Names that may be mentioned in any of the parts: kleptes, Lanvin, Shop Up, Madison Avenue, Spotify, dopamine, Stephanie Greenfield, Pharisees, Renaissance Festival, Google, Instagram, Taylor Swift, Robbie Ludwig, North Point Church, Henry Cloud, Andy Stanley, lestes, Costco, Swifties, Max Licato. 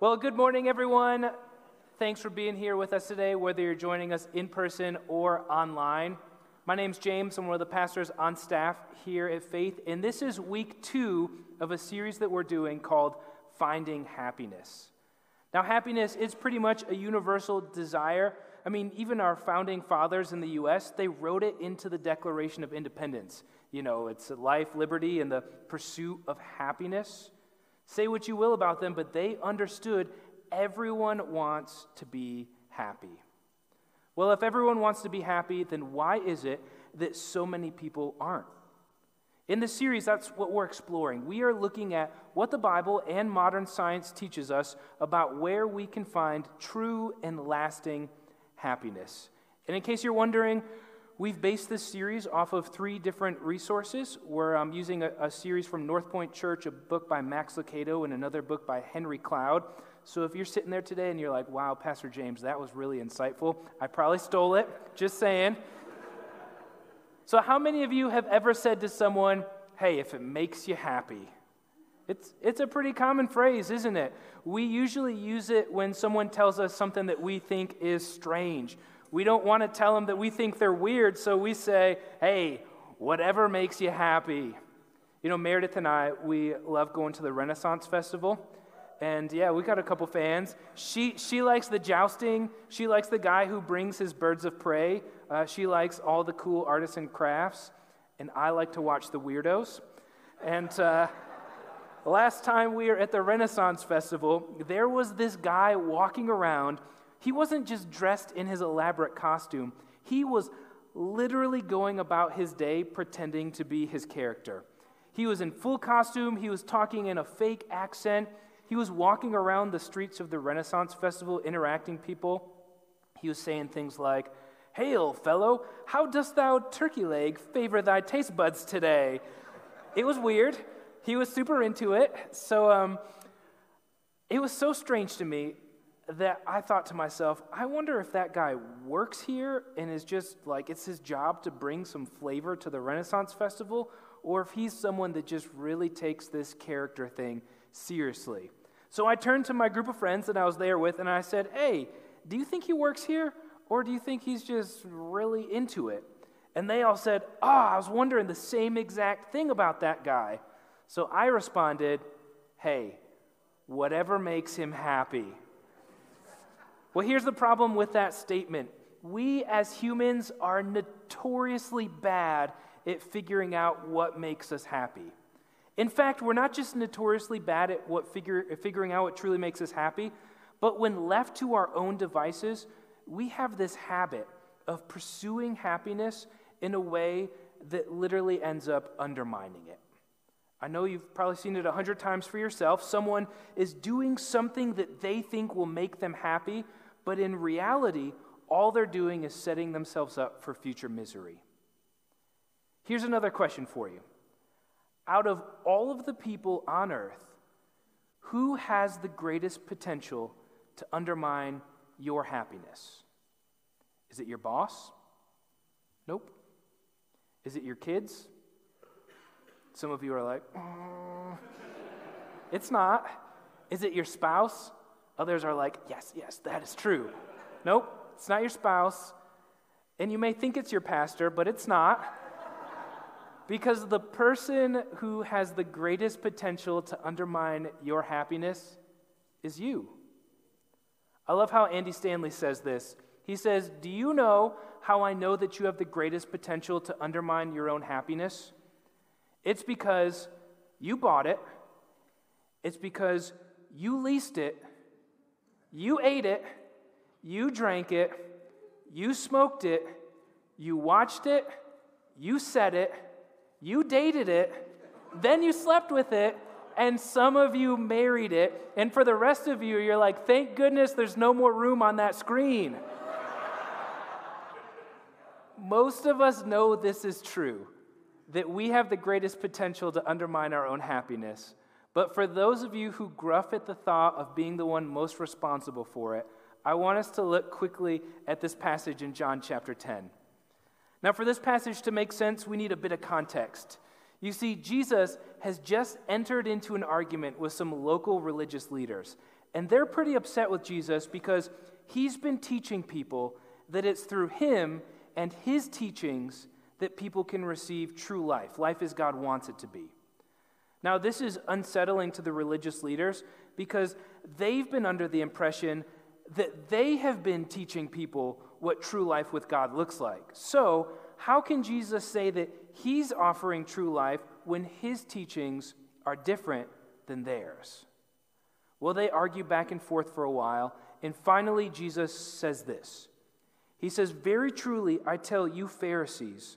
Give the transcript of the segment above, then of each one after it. Well, good morning, everyone. Thanks for being here with us today, whether you're joining us in person or online. My name's James. I'm one of the pastors on staff here at Faith, and this is week 2 of a series that we're doing called Finding Happiness. Now, happiness is pretty much a universal desire. I mean, even our founding fathers in the U.S., they wrote it into the Declaration of Independence. You know, it's life, liberty, and the pursuit of happiness. Say what you will about them, but they understood everyone wants to be happy. Well, if everyone wants to be happy, then why is it that so many people aren't? In this series, that's what we're exploring. We are looking at what the Bible and modern science teaches us about where we can find true and lasting happiness. And in case you're wondering, we've based this series off of 3 different resources. We're using a series from North Point Church, a book by Max Licato, and another book by Henry Cloud. So if you're sitting there today and you're like, wow, Pastor James, that was really insightful, I probably stole it, just saying. So how many of you have ever said to someone, hey, if it makes you happy? It's a pretty common phrase, isn't it? We usually use it when someone tells us something that we think is strange. We don't want to tell them that we think they're weird, so we say, hey, whatever makes you happy. You know, Meredith and I, we love going to the Renaissance Festival, and yeah, we got a couple fans. She likes the jousting. She likes the guy who brings his birds of prey. She likes all the cool artisan crafts, and I like to watch the weirdos. And last time we were at the Renaissance Festival, there was this guy walking around. He wasn't just dressed in his elaborate costume. He was literally going about his day pretending to be his character. He was in full costume. He was talking in a fake accent. He was walking around the streets of the Renaissance Festival, interacting people. He was saying things like, "Hail, fellow, how dost thou, turkey leg, favor thy taste buds today?" It was weird. He was super into it. So it was so strange to me that I thought to myself, I wonder if that guy works here and is just like, it's his job to bring some flavor to the Renaissance Festival, or if he's someone that just really takes this character thing seriously. So I turned to my group of friends that I was there with and I said, hey, do you think he works here, or do you think he's just really into it? And they all said, I was wondering the same exact thing about that guy. So I responded, hey, whatever makes him happy. Well, here's the problem with that statement. We as humans are notoriously bad at figuring out what makes us happy. In fact, we're not just notoriously bad at figuring out what truly makes us happy, but when left to our own devices, we have this habit of pursuing happiness in a way that literally ends up undermining it. I know you've probably seen it 100 times for yourself. Someone is doing something that they think will make them happy, but in reality, all they're doing is setting themselves up for future misery. Here's another question for you. Out of all of the people on earth, who has the greatest potential to undermine your happiness? Is it your boss? Nope. Is it your kids? Some of you are like, oh. It's not. Is it your spouse? Others are like, yes, that is true. Nope, it's not your spouse. And you may think it's your pastor, but it's not. Because the person who has the greatest potential to undermine your happiness is you. I love how Andy Stanley says this. He says, do you know how I know that you have the greatest potential to undermine your own happiness? It's because you bought it, it's because you leased it, you ate it, you drank it, you smoked it, you watched it, you said it, you dated it, then you slept with it, and some of you married it, and for the rest of you, you're like, thank goodness there's no more room on that screen. Most of us know this is true, that we have the greatest potential to undermine our own happiness. But for those of you who gruff at the thought of being the one most responsible for it, I want us to look quickly at this passage in John chapter 10. Now, for this passage to make sense, we need a bit of context. You see, Jesus has just entered into an argument with some local religious leaders, And they're pretty upset with Jesus because he's been teaching people that it's through him and his teachings that people can receive true life, life as God wants it to be. Now, this is unsettling to the religious leaders because they've been under the impression that they have been teaching people what true life with God looks like. So, how can Jesus say that he's offering true life when his teachings are different than theirs? Well, they argue back and forth for a while, and finally Jesus says this. He says, "Very truly, I tell you Pharisees,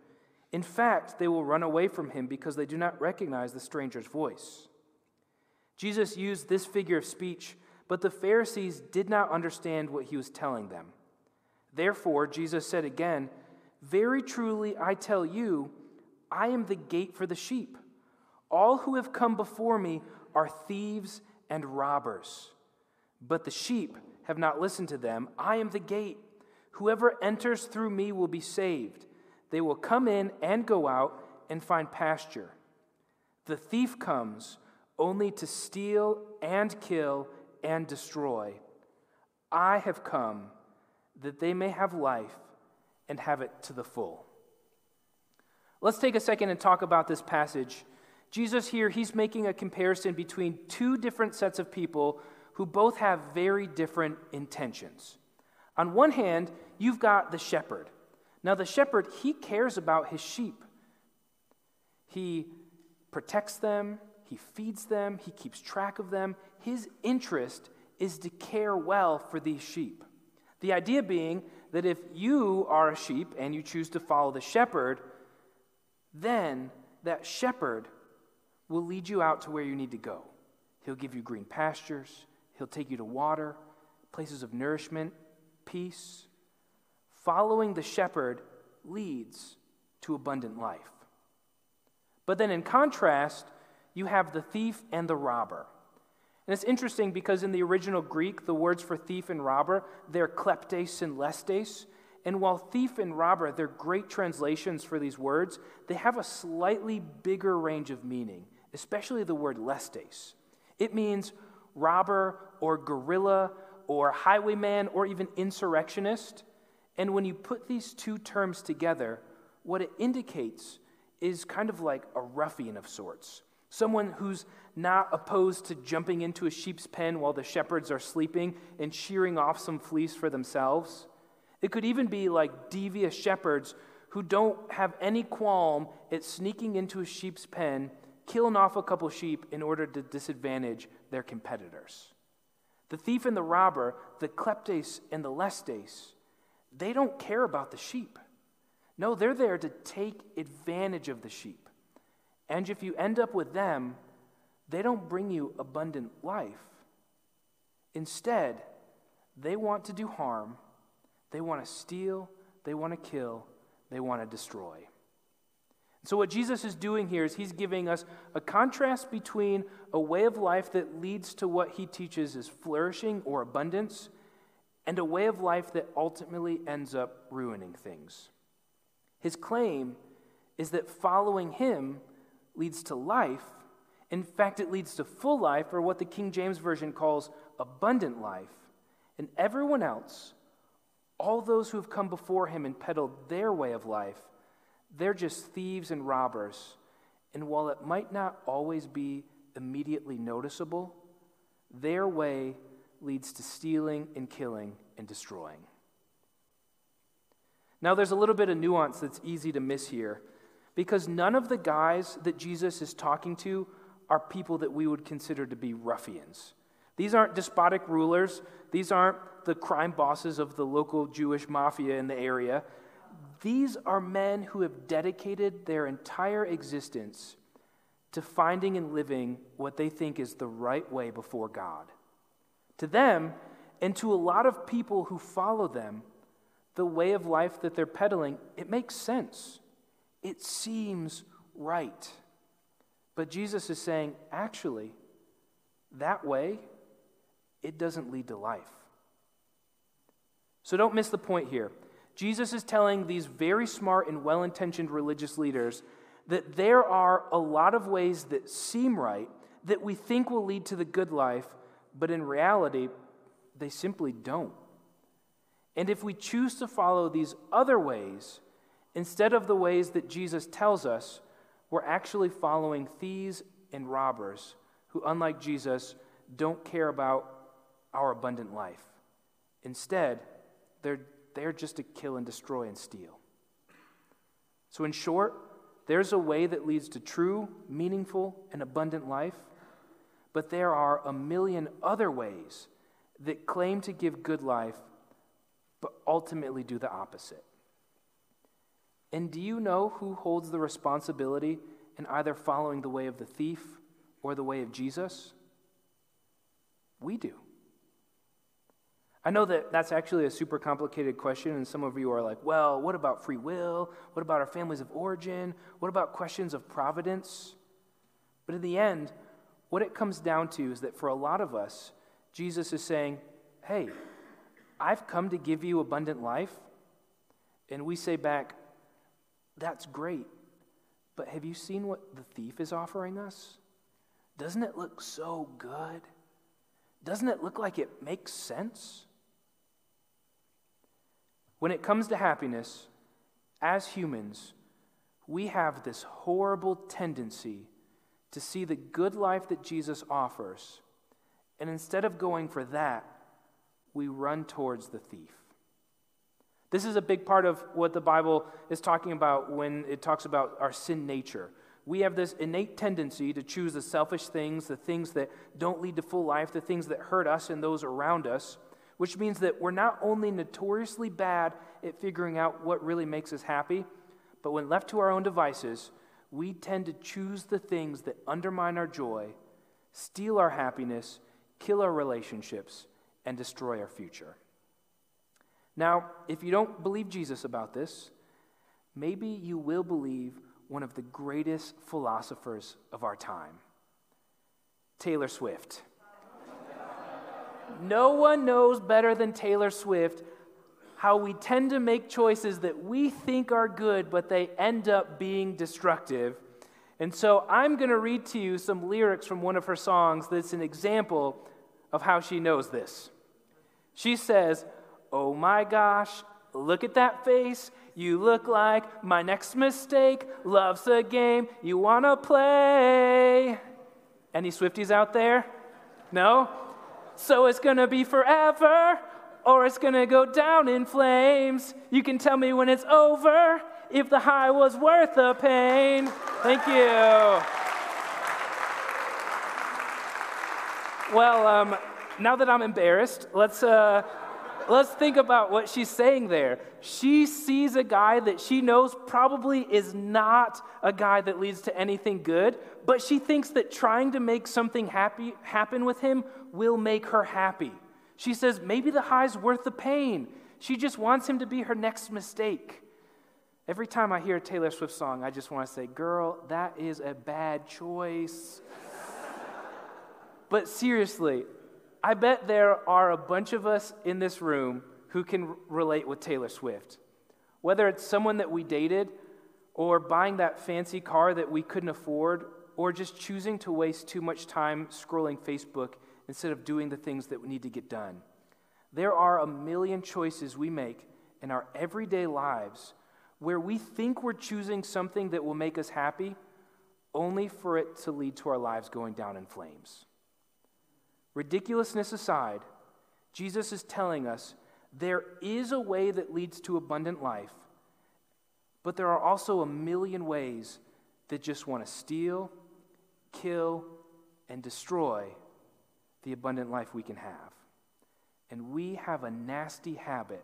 In fact, they will run away from him because they do not recognize the stranger's voice." Jesus used this figure of speech, but the Pharisees did not understand what he was telling them. Therefore, Jesus said again, "Very truly, I tell you, I am the gate for the sheep. All who have come before me are thieves and robbers, but the sheep have not listened to them. I am the gate. Whoever enters through me will be saved. They will come in and go out and find pasture. The thief comes only to steal and kill and destroy. I have come that they may have life and have it to the full." Let's take a second and talk about this passage. Jesus here, he's making a comparison between two different sets of people who both have very different intentions. On one hand, you've got the shepherd. Now, the shepherd, he cares about his sheep. He protects them, he feeds them, he keeps track of them. His interest is to care well for these sheep. The idea being that if you are a sheep and you choose to follow the shepherd, then that shepherd will lead you out to where you need to go. He'll give you green pastures. He'll take you to water, places of nourishment, peace. Following the shepherd leads to abundant life. But then in contrast, you have the thief and the robber. And it's interesting because in the original Greek, the words for thief and robber, they're kleptes and lestes. And while thief and robber, they're great translations for these words, they have a slightly bigger range of meaning, especially the word lestes. It means robber or guerrilla or highwayman or even insurrectionist. And when you put these two terms together, what it indicates is kind of like a ruffian of sorts. Someone who's not opposed to jumping into a sheep's pen while the shepherds are sleeping and shearing off some fleece for themselves. It could even be like devious shepherds who don't have any qualm at sneaking into a sheep's pen, killing off a couple sheep in order to disadvantage their competitors. The thief and the robber, the kleptes and the lestes, they don't care about the sheep. No, they're there to take advantage of the sheep. And if you end up with them, they don't bring you abundant life. Instead, they want to do harm. They want to steal. They want to kill. They want to destroy. So what Jesus is doing here is he's giving us a contrast between a way of life that leads to what he teaches as flourishing or abundance, and a way of life that ultimately ends up ruining things. His claim is that following him leads to life. In fact, it leads to full life, or what the King James Version calls abundant life. And everyone else, all those who have come before him and peddled their way of life, they're just thieves and robbers. And while it might not always be immediately noticeable, their way leads to stealing and killing and destroying. Now, there's a little bit of nuance that's easy to miss here, because none of the guys that Jesus is talking to are people that we would consider to be ruffians. These aren't despotic rulers. These aren't the crime bosses of the local Jewish mafia in the area. These are men who have dedicated their entire existence to finding and living what they think is the right way before God. To them, and to a lot of people who follow them, the way of life that they're peddling, it makes sense. It seems right. But Jesus is saying, actually, that way, it doesn't lead to life. So don't miss the point here. Jesus is telling these very smart and well-intentioned religious leaders that there are a lot of ways that seem right, that we think will lead to the good life, but in reality, they simply don't. And if we choose to follow these other ways, instead of the ways that Jesus tells us, we're actually following thieves and robbers who, unlike Jesus, don't care about our abundant life. Instead, they're there just to kill and destroy and steal. So in short, there's a way that leads to true, meaningful, and abundant life, but there are a million other ways that claim to give good life but ultimately do the opposite. And do you know who holds the responsibility in either following the way of the thief or the way of Jesus? We do. I know that that's actually a super complicated question, and some of you are like, well, what about free will? What about our families of origin? What about questions of providence? But in the end, what it comes down to is that for a lot of us, Jesus is saying, hey, I've come to give you abundant life. And we say back, that's great, but have you seen what the thief is offering us? Doesn't it look so good? Doesn't it look like it makes sense? When it comes to happiness, as humans, we have this horrible tendency to see the good life that Jesus offers, and instead of going for that, we run towards the thief. This is a big part of what the Bible is talking about when it talks about our sin nature. We have this innate tendency to choose the selfish things, the things that don't lead to full life, the things that hurt us and those around us, which means that we're not only notoriously bad at figuring out what really makes us happy, but when left to our own devices, we tend to choose the things that undermine our joy, steal our happiness, kill our relationships, and destroy our future. Now, if you don't believe Jesus about this, maybe you will believe one of the greatest philosophers of our time, Taylor Swift. No one knows better than Taylor Swift how we tend to make choices that we think are good, but they end up being destructive. And so I'm going to read to you some lyrics from one of her songs that's an example of how she knows this. She says, "Oh my gosh, look at that face. You look like my next mistake. Love's a game you want to play." Any Swifties out there? No? "So it's going to be forever, or it's going to go down in flames. You can tell me when it's over, if the high was worth the pain." Thank you. Well, now that I'm embarrassed, let's think about what she's saying there. She sees a guy that she knows probably is not a guy that leads to anything good, but she thinks that trying to make something happen with him will make her happy. She says, maybe the high's worth the pain. She just wants him to be her next mistake. Every time I hear a Taylor Swift song, I just want to say, girl, that is a bad choice. But seriously, I bet there are a bunch of us in this room who can relate with Taylor Swift. Whether it's someone that we dated, or buying that fancy car that we couldn't afford, or just choosing to waste too much time scrolling Facebook instead of doing the things that we need to get done. There are a million choices we make in our everyday lives where we think we're choosing something that will make us happy, only for it to lead to our lives going down in flames. Ridiculousness aside, Jesus is telling us there is a way that leads to abundant life, but there are also a million ways that just want to steal, kill, and destroy the abundant life we can have. And we have a nasty habit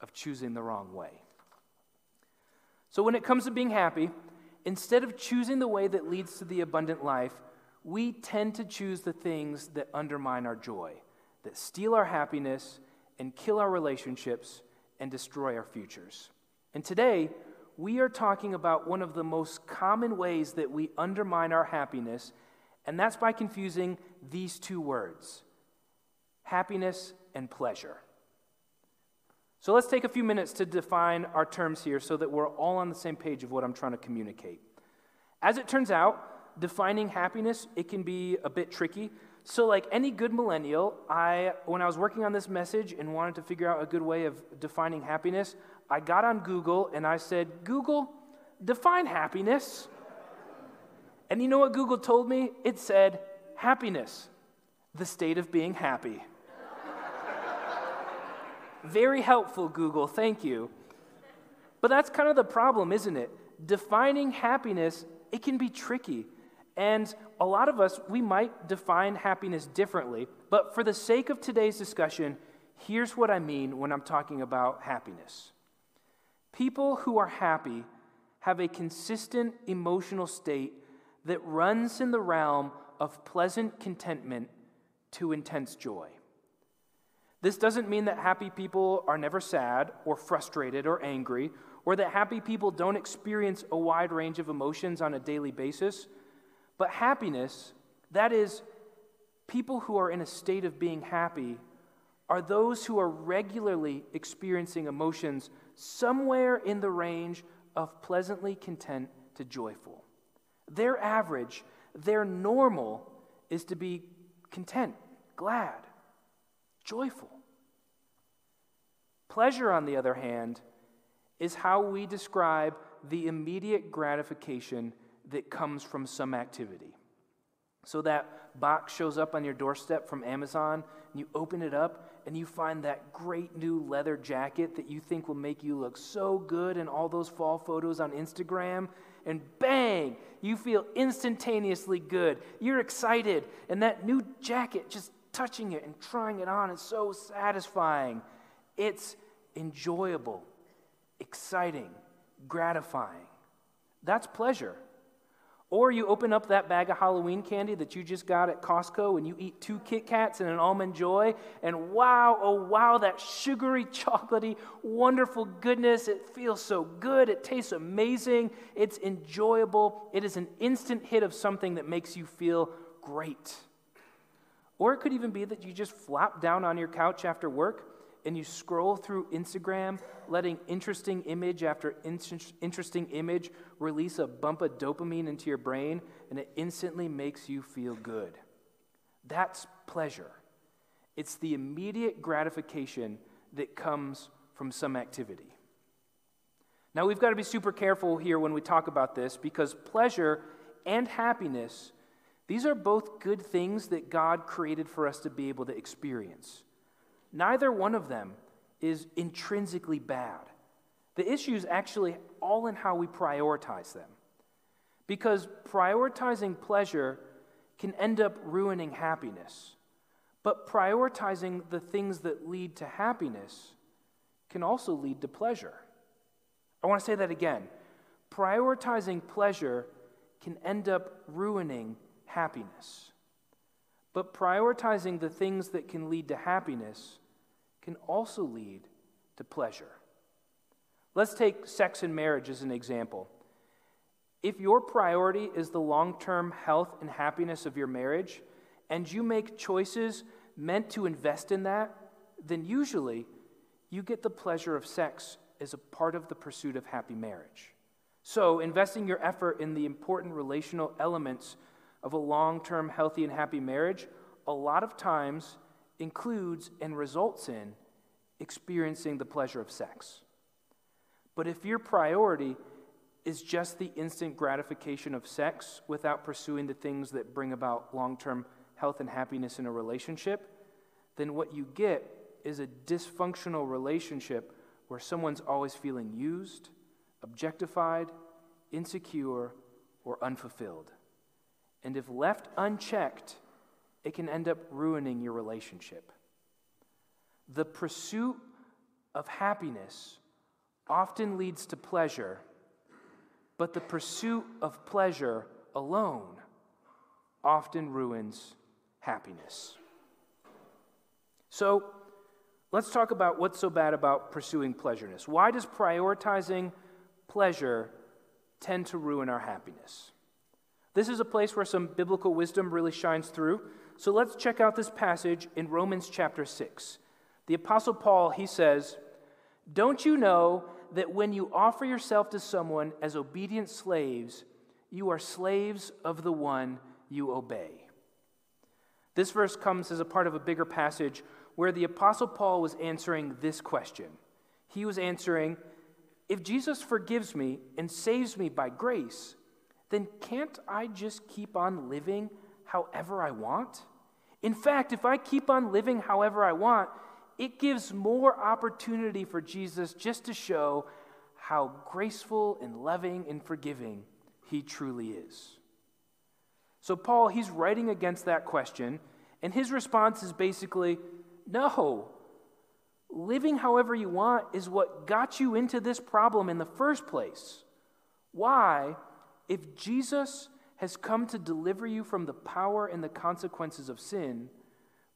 of choosing the wrong way. So when it comes to being happy, instead of choosing the way that leads to the abundant life, we tend to choose the things that undermine our joy, that steal our happiness and kill our relationships and destroy our futures. And today, we are talking about one of the most common ways that we undermine our happiness, and that's by confusing these two words, happiness and pleasure. So let's take a few minutes to define our terms here so that we're all on the same page of what I'm trying to communicate. As it turns out, defining happiness, it can be a bit tricky. So like any good millennial, when I was working on this message and wanted to figure out a good way of defining happiness, I got on Google and I said, Google, define happiness. And you know what Google told me? It said, happiness, the state of being happy. Very helpful, Google, thank you. But that's kind of the problem, isn't it? Defining happiness, it can be tricky. And a lot of us, we might define happiness differently, but for the sake of today's discussion, here's what I mean when I'm talking about happiness. People who are happy have a consistent emotional state that runs in the realm of pleasant contentment to intense joy. This doesn't mean that happy people are never sad or frustrated or angry, or that happy people don't experience a wide range of emotions on a daily basis. But happiness, that is, people who are in a state of being happy are those who are regularly experiencing emotions somewhere in the range of pleasantly content to joyful. Their average, their normal, is to be content, glad, joyful. Pleasure, on the other hand, is how we describe the immediate gratification that comes from some activity. So that box shows up on your doorstep from Amazon, and you open it up, and you find that great new leather jacket that you think will make you look so good in all those fall photos on Instagram, and bang, you feel instantaneously good. You're excited, and that new jacket, just touching it and trying it on is so satisfying. It's enjoyable, exciting, gratifying. That's pleasure. Or you open up that bag of Halloween candy that you just got at Costco and you eat 2 Kit Kats and an Almond Joy, and wow, oh wow, that sugary, chocolatey, wonderful goodness. It feels so good. It tastes amazing. It's enjoyable. It is an instant hit of something that makes you feel great. Or it could even be that you just flop down on your couch after work and you scroll through Instagram, letting interesting image after interesting image release a bump of dopamine into your brain, and it instantly makes you feel good. That's pleasure. It's the immediate gratification that comes from some activity. Now, we've got to be super careful here when we talk about this, because pleasure and happiness, these are both good things that God created for us to be able to experience. Neither one of them is intrinsically bad. The issue is actually all in how we prioritize them. Because prioritizing pleasure can end up ruining happiness. But prioritizing the things that lead to happiness can also lead to pleasure. I want to say that again. Prioritizing pleasure can end up ruining happiness. But prioritizing the things that can lead to happiness can also lead to pleasure. Let's take sex and marriage as an example. If your priority is the long-term health and happiness of your marriage, and you make choices meant to invest in that, then usually you get the pleasure of sex as a part of the pursuit of happy marriage. So investing your effort in the important relational elements of a long-term healthy and happy marriage, a lot of times includes and results in experiencing the pleasure of sex. But if your priority is just the instant gratification of sex without pursuing the things that bring about long-term health and happiness in a relationship, then what you get is a dysfunctional relationship where someone's always feeling used, objectified, insecure, or unfulfilled. And if left unchecked, it can end up ruining your relationship. The pursuit of happiness often leads to pleasure, but the pursuit of pleasure alone often ruins happiness. So let's talk about what's so bad about pursuing pleasureness. Why does prioritizing pleasure tend to ruin our happiness? This is a place where some biblical wisdom really shines through. So let's check out this passage in Romans chapter 6. The Apostle Paul, he says, "Don't you know that when you offer yourself to someone as obedient slaves, you are slaves of the one you obey?" This verse comes as a part of a bigger passage where the Apostle Paul was answering this question. He was answering, if Jesus forgives me and saves me by grace, then can't I just keep on living however I want? In fact, if I keep on living however I want, it gives more opportunity for Jesus just to show how graceful and loving and forgiving he truly is. So Paul, he's writing against that question, and his response is basically, no, living however you want is what got you into this problem in the first place. Why, if Jesus has come to deliver you from the power and the consequences of sin,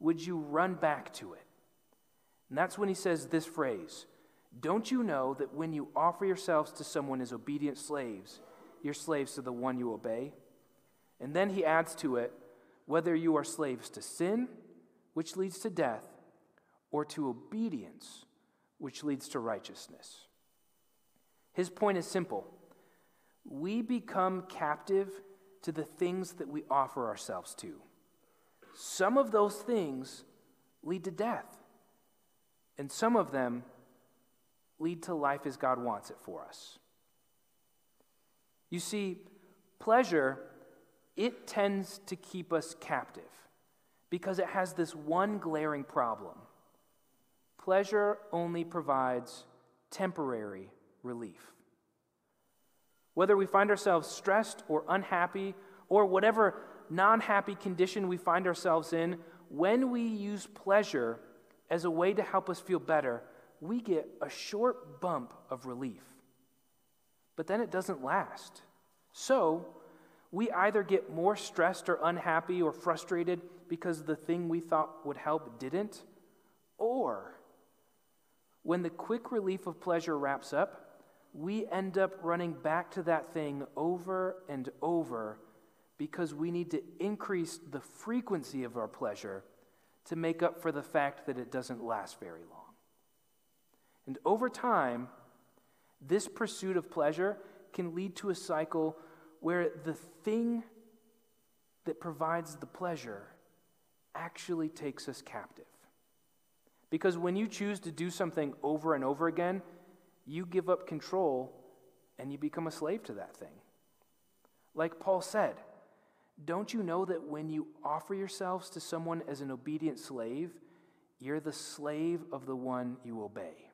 would you run back to it? And that's when he says this phrase, "Don't you know that when you offer yourselves to someone as obedient slaves, you're slaves to the one you obey?" And then he adds to it, "Whether you are slaves to sin, which leads to death, or to obedience, which leads to righteousness." His point is simple. We become captive to the things that we offer ourselves to. Some of those things lead to death. And some of them lead to life as God wants it for us. You see, pleasure, it tends to keep us captive because it has this one glaring problem. Pleasure only provides temporary relief. Whether we find ourselves stressed or unhappy or whatever non-happy condition we find ourselves in, when we use pleasure as a way to help us feel better, we get a short bump of relief. But then it doesn't last. So we either get more stressed or unhappy or frustrated because the thing we thought would help didn't, or when the quick relief of pleasure wraps up, we end up running back to that thing over and over because we need to increase the frequency of our pleasure to make up for the fact that it doesn't last very long. And over time, this pursuit of pleasure can lead to a cycle where the thing that provides the pleasure actually takes us captive. Because when you choose to do something over and over again, you give up control and you become a slave to that thing. Like Paul said, "Don't you know that when you offer yourselves to someone as an obedient slave, you're the slave of the one you obey?"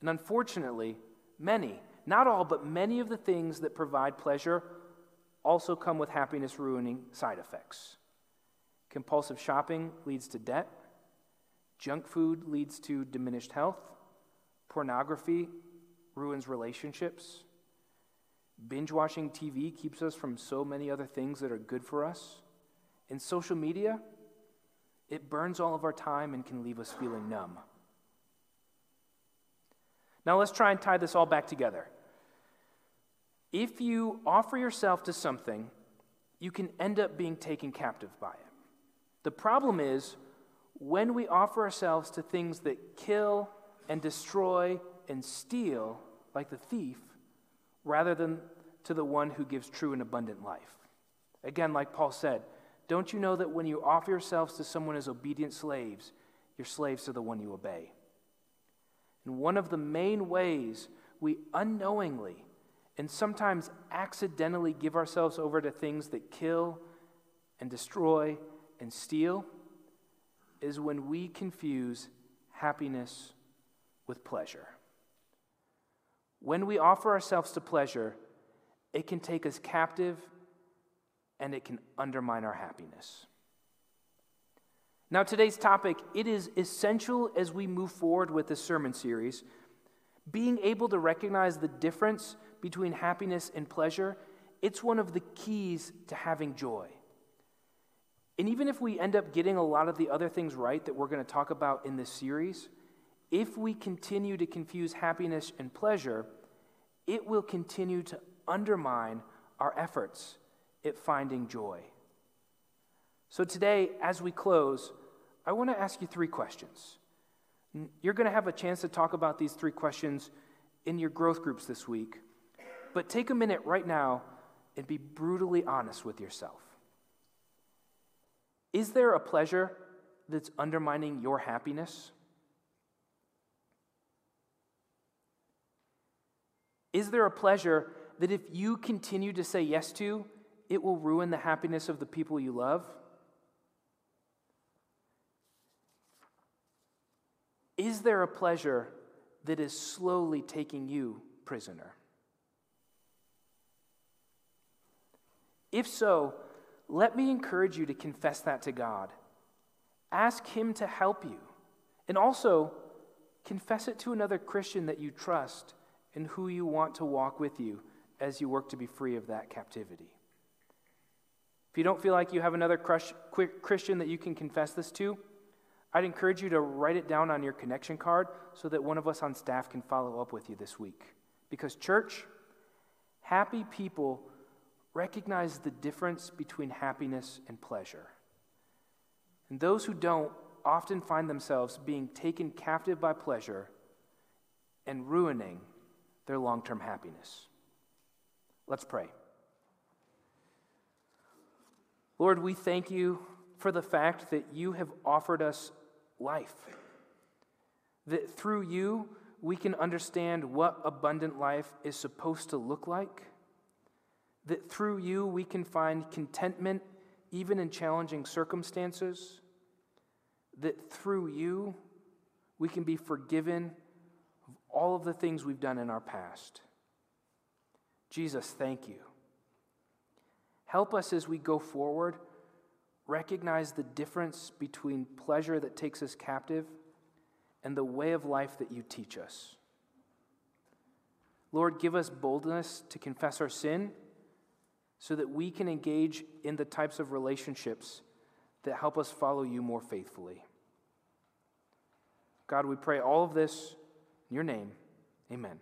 And unfortunately, many, not all, but many of the things that provide pleasure also come with happiness-ruining side effects. Compulsive shopping leads to debt. Junk food leads to diminished health. Pornography ruins relationships. Binge-watching TV keeps us from so many other things that are good for us. And social media, it burns all of our time and can leave us feeling numb. Now let's try and tie this all back together. If you offer yourself to something, you can end up being taken captive by it. The problem is when we offer ourselves to things that kill and destroy and steal, like the thief, rather than to the one who gives true and abundant life. Again, like Paul said, "Don't you know that when you offer yourselves to someone as obedient slaves, you're slaves to the one you obey?" And one of the main ways we unknowingly and sometimes accidentally give ourselves over to things that kill and destroy and steal is when we confuse happiness with pleasure. When we offer ourselves to pleasure, it can take us captive and it can undermine our happiness. Now today's topic, it is essential as we move forward with this sermon series. Being able to recognize the difference between happiness and pleasure, it's one of the keys to having joy. And even if we end up getting a lot of the other things right that we're going to talk about in this series, if we continue to confuse happiness and pleasure, it will continue to undermine our efforts at finding joy. So today, as we close, I want to ask you three questions. You're going to have a chance to talk about these three questions in your growth groups this week, but take a minute right now and be brutally honest with yourself. Is there a pleasure that's undermining your happiness? Is there a pleasure that if you continue to say yes to, it will ruin the happiness of the people you love? Is there a pleasure that is slowly taking you prisoner? If so, let me encourage you to confess that to God. Ask Him to help you. And also, confess it to another Christian that you trust and who you want to walk with you as you work to be free of that captivity. If you don't feel like you have another Christian that you can confess this to, I'd encourage you to write it down on your connection card so that one of us on staff can follow up with you this week. Because church, happy people recognize the difference between happiness and pleasure. And those who don't often find themselves being taken captive by pleasure and ruining their long-term happiness. Let's pray. Lord, we thank you for the fact that you have offered us life, that through you we can understand what abundant life is supposed to look like, that through you we can find contentment even in challenging circumstances, that through you we can be forgiven of all of the things we've done in our past. Jesus, thank you. Help us as we go forward recognize the difference between pleasure that takes us captive and the way of life that you teach us. Lord, give us boldness to confess our sin so that we can engage in the types of relationships that help us follow you more faithfully. God, we pray all of this in your name. Amen.